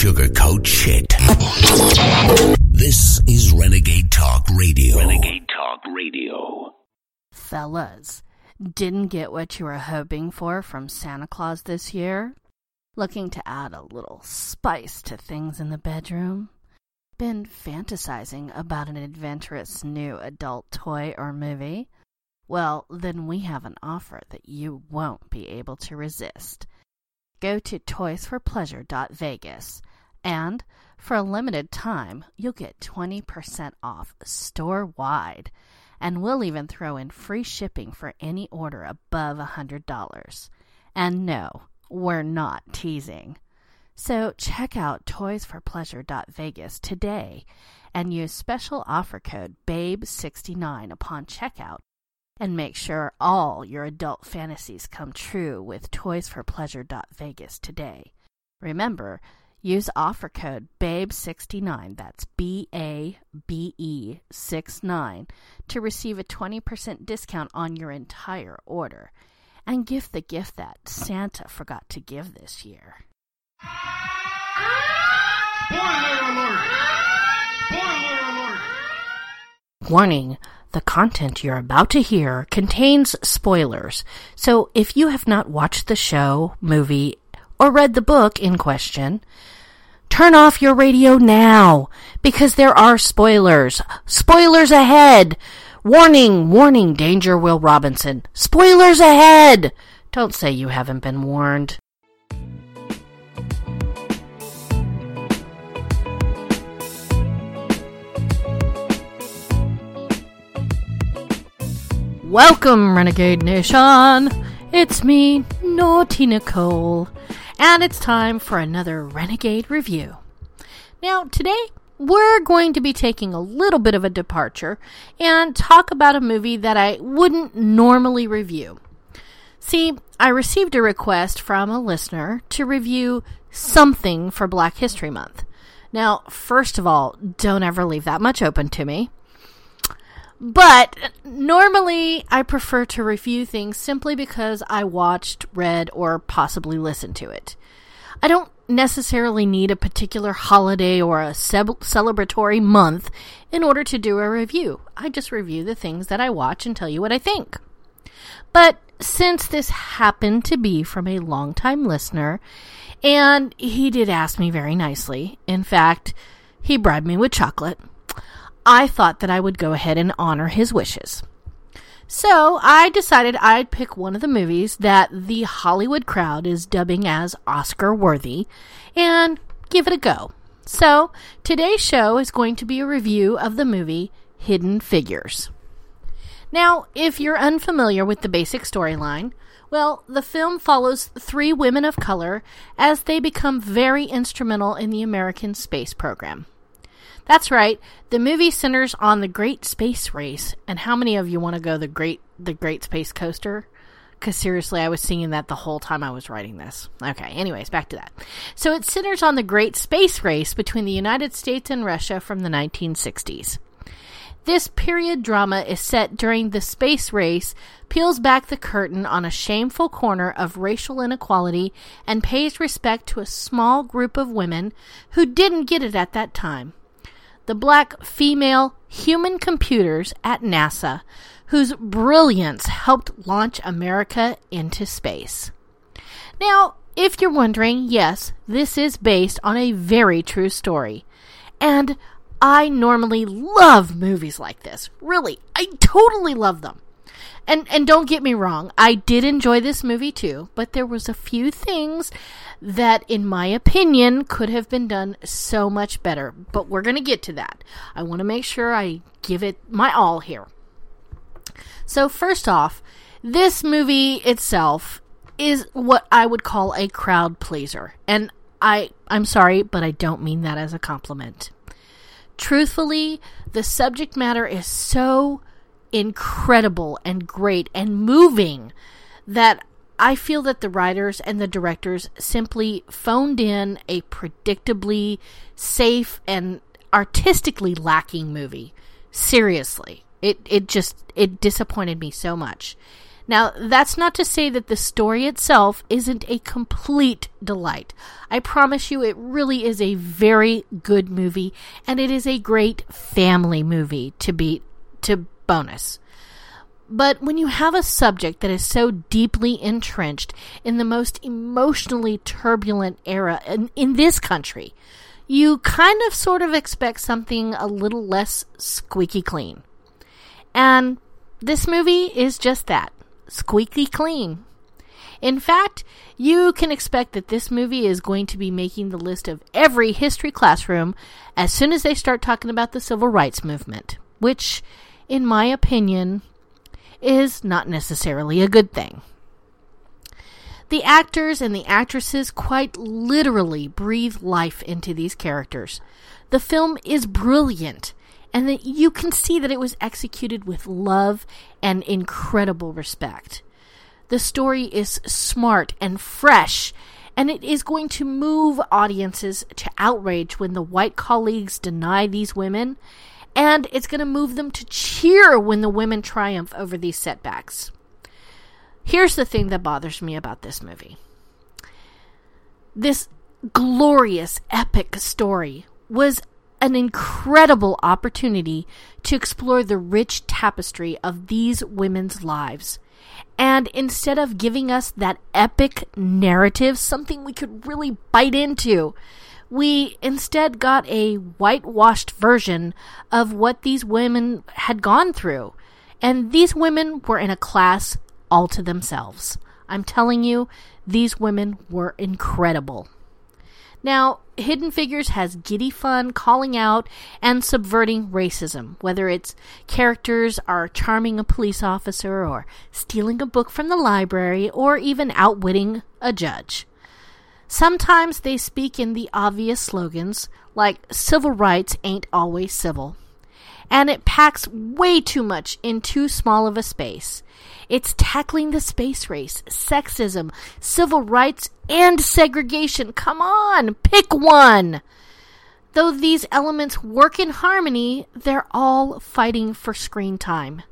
sugarcoat shit. This is Renegade Talk Radio. Renegade Talk Radio. Fellas, didn't get what you were hoping for from Santa Claus this year? Looking to add a little spice to things in the bedroom? Been fantasizing about an adventurous new adult toy or movie? Well, then we have an offer that you won't be able to resist. Go to ToysForPleasure.Vegas, and for a limited time, you'll get 20% off store-wide, and we'll even throw in free shipping for any order above $100. And no, we're not teasing. So check out ToysForPleasure.Vegas today and use special offer code BABE69 upon checkout, and make sure all your adult fantasies come true with ToysForPleasure.Vegas today. Remember, use offer code BABE69, that's B-A-B-E-69, to receive a 20% discount on your entire order. And give the gift that Santa forgot to give this year. Boiler alert! Boiler alert! Warning, the content you're about to hear contains spoilers, so if you have not watched the show, movie, or read the book in question, turn off your radio now, because there are spoilers. Spoilers ahead! Warning, warning, Danger Will Robinson. Spoilers ahead! Don't say you haven't been warned. Welcome, Renegade Nation! It's me, Naughty Nicole, and it's time for another Renegade Review. Now, today, we're going to be taking a little bit of a departure and talk about a movie that I wouldn't normally review. See, I received a request from a listener to review something for Black History Month. Now, first of all, don't ever leave that much open to me. But normally I prefer to review things simply because I watched, read, or possibly listened to it. I don't necessarily need a particular holiday or a celebratory month in order to do a review. I just review the things that I watch and tell you what I think. But since this happened to be from a longtime listener, and he did ask me very nicely, in fact, he bribed me with chocolate, I thought that I would go ahead and honor his wishes. So I decided I'd pick one of the movies that the Hollywood crowd is dubbing as Oscar-worthy and give it a go. So today's show is going to be a review of the movie Hidden Figures. Now, if you're unfamiliar with the basic storyline, well, the film follows three women of color as they become very instrumental in the American space program. That's right, the movie centers on the Great Space Race, and how many of you want to go the Great Space Coaster? Because seriously, I was singing that the whole time I was writing this. Okay, anyways, back to that. So it centers on the Great Space Race between the United States and Russia from the 1960s. This period drama is set during the space race, peels back the curtain on a shameful corner of racial inequality, and pays respect to a small group of women who didn't get it at that time. The black female human computers at NASA, whose brilliance helped launch America into space. Now, if you're wondering, yes, this is based on a very true story. And I normally love movies like this. Really, I totally love them. And don't get me wrong, I did enjoy this movie too, but there was a few things that, in my opinion, could have been done so much better. But we're going to get to that. I want to make sure I give it my all here. So first off, this movie itself is what I would call a crowd pleaser. And I'm sorry, but I don't mean that as a compliment. Truthfully, the subject matter is so incredible and great and moving that I feel that the writers and the directors simply phoned in a predictably safe and artistically lacking movie. Seriously, it disappointed me so much. Now, that's not to say that the story itself isn't a complete delight. I promise you it really is a very good movie, and it is a great family movie to bonus. But when you have a subject that is so deeply entrenched in the most emotionally turbulent era in this country, you kind of sort of expect something a little less squeaky clean. And this movie is just that, squeaky clean. In fact, you can expect that this movie is going to be making the list of every history classroom as soon as they start talking about the Civil Rights Movement, which, in my opinion, is not necessarily a good thing. The actors and the actresses quite literally breathe life into these characters. The film is brilliant, and that you can see that it was executed with love and incredible respect. The story is smart and fresh, and it is going to move audiences to outrage when the white colleagues deny these women, and it's going to move them to cheer when the women triumph over these setbacks. Here's the thing that bothers me about this movie. This glorious, epic story was an incredible opportunity to explore the rich tapestry of these women's lives. And instead of giving us that epic narrative, something we could really bite into, we instead got a whitewashed version of what these women had gone through. And these women were in a class all to themselves. I'm telling you, these women were incredible. Now, Hidden Figures has giddy fun calling out and subverting racism, whether it's characters are charming a police officer or stealing a book from the library or even outwitting a judge. Sometimes they speak in the obvious slogans, like civil rights ain't always civil. And it packs way too much in too small of a space. It's tackling the space race, sexism, civil rights, and segregation. Come on, pick one! Though these elements work in harmony, they're all fighting for screen time.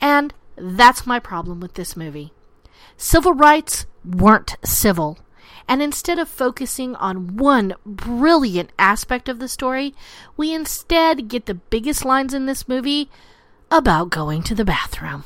And that's my problem with this movie. Civil rights weren't civil. And instead of focusing on one brilliant aspect of the story, we instead get the biggest lines in this movie about going to the bathroom.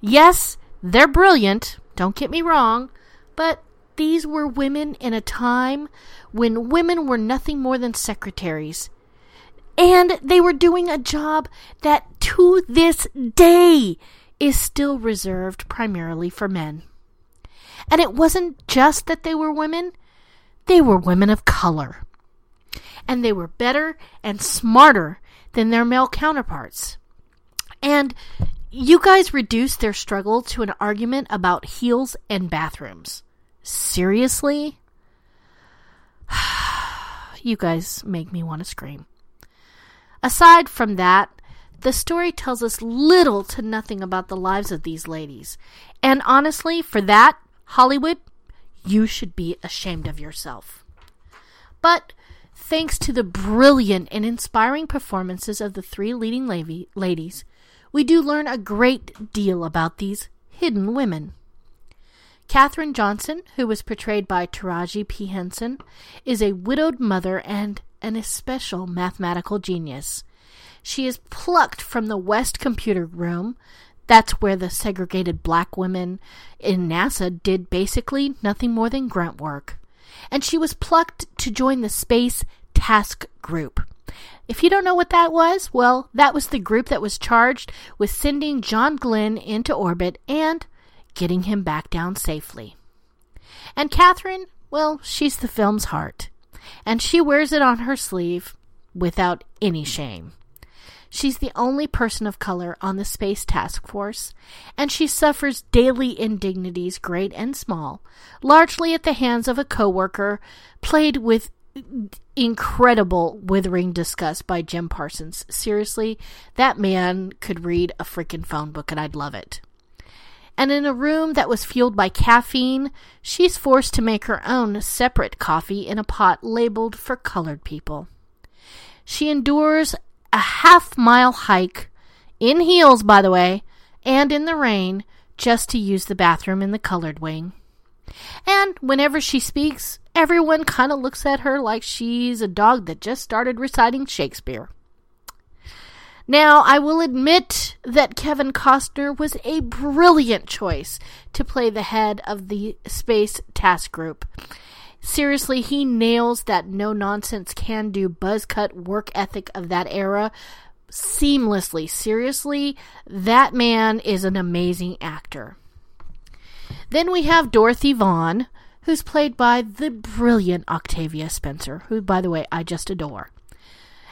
Yes, they're brilliant, don't get me wrong, but these were women in a time when women were nothing more than secretaries. And they were doing a job that to this day is still reserved primarily for men. And it wasn't just that they were women of color. And they were better and smarter than their male counterparts. And you guys reduced their struggle to an argument about heels and bathrooms. Seriously? You guys make me want to scream. Aside from that, the story tells us little to nothing about the lives of these ladies. And honestly, for that, Hollywood, you should be ashamed of yourself. But thanks to the brilliant and inspiring performances of the three leading ladies, we do learn a great deal about these hidden women. Katherine Johnson, who was portrayed by Taraji P. Henson, is a widowed mother and an especial mathematical genius. She is plucked from the West Computer Room. That's where the segregated black women in NASA did basically nothing more than grunt work. And she was plucked to join the Space Task Group. If you don't know what that was, well, that was the group that was charged with sending John Glenn into orbit and getting him back down safely. And Katherine, well, she's the film's heart. And she wears it on her sleeve without any shame. She's the only person of color on the Space Task Force, and she suffers daily indignities, great and small, largely at the hands of a coworker, played with incredible withering disgust by Jim Parsons. Seriously, that man could read a freaking phone book, and I'd love it. And in a room that was fueled by caffeine, she's forced to make her own separate coffee in a pot labeled for colored people. She endures a half-mile hike, in heels by the way, and in the rain, just to use the bathroom in the colored wing. And whenever she speaks, everyone kind of looks at her like she's a dog that just started reciting Shakespeare. Now, I will admit that Kevin Costner was a brilliant choice to play the head of the Space Task Group. Seriously, he nails that no-nonsense, can-do, buzz-cut work ethic of that era seamlessly. Seriously, that man is an amazing actor. Then we have Dorothy Vaughan, who's played by the brilliant Octavia Spencer, who, by the way, I just adore.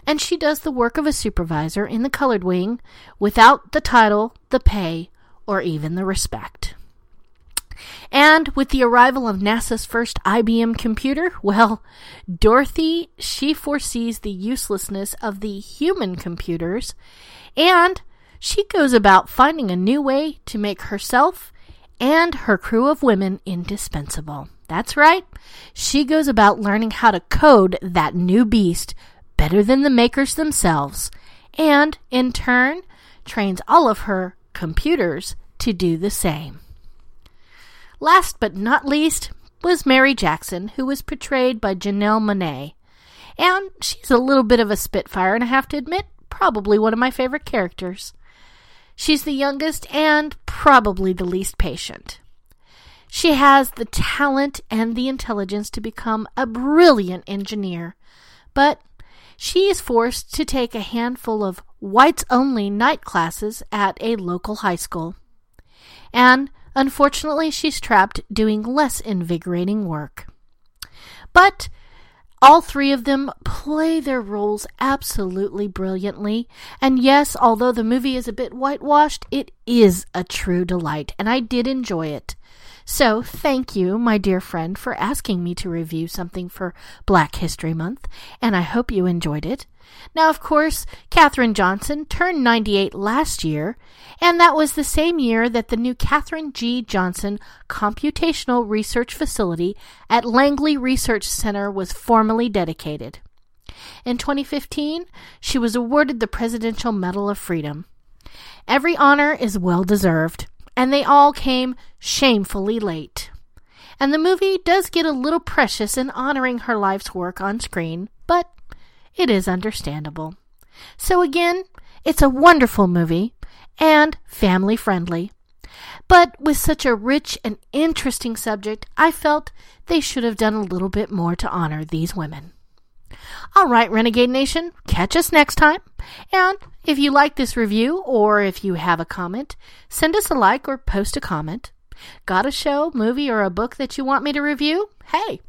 And she does the work of a supervisor in the colored wing without the title, the pay, or even the respect. And with the arrival of NASA's first IBM computer, well, Dorothy, she foresees the uselessness of the human computers, and she goes about finding a new way to make herself and her crew of women indispensable. That's right. She goes about learning how to code that new beast better than the makers themselves, and, in turn, trains all of her computers to do the same. Last but not least was Mary Jackson, who was portrayed by Janelle Monáe, and she's a little bit of a spitfire, and I have to admit, probably one of my favorite characters. She's the youngest and probably the least patient. She has the talent and the intelligence to become a brilliant engineer, but she is forced to take a handful of whites-only night classes at a local high school. And, unfortunately, she's trapped doing less invigorating work. But all three of them play their roles absolutely brilliantly. And yes, although the movie is a bit whitewashed, it is a true delight, and I did enjoy it. So, thank you, my dear friend, for asking me to review something for Black History Month, and I hope you enjoyed it. Now, of course, Katherine Johnson turned 98 last year, and that was the same year that the new Katherine G. Johnson Computational Research Facility at Langley Research Center was formally dedicated. In 2015, she was awarded the Presidential Medal of Freedom. Every honor is well-deserved, and they all came shamefully late. And the movie does get a little precious in honoring her life's work on screen, but it is understandable. So again, it's a wonderful movie and family-friendly. But with such a rich and interesting subject, I felt they should have done a little bit more to honor these women. All right, Renegade Nation, catch us next time. And if you like this review, or if you have a comment, send us a like or post a comment. Got a show, movie, or a book that you want me to review? Hey,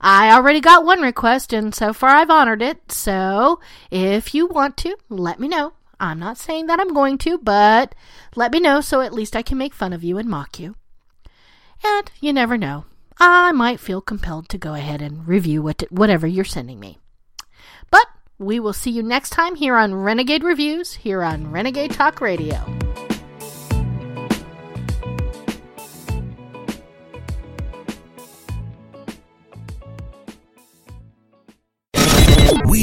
I already got one request, and so far I've honored it. So if you want to, let me know. I'm not saying that I'm going to, but let me know so at least I can make fun of you and mock you. And you never know. I might feel compelled to go ahead and review whatever you're sending me. But we will see you next time here on Renegade Reviews, here on Renegade Talk Radio. We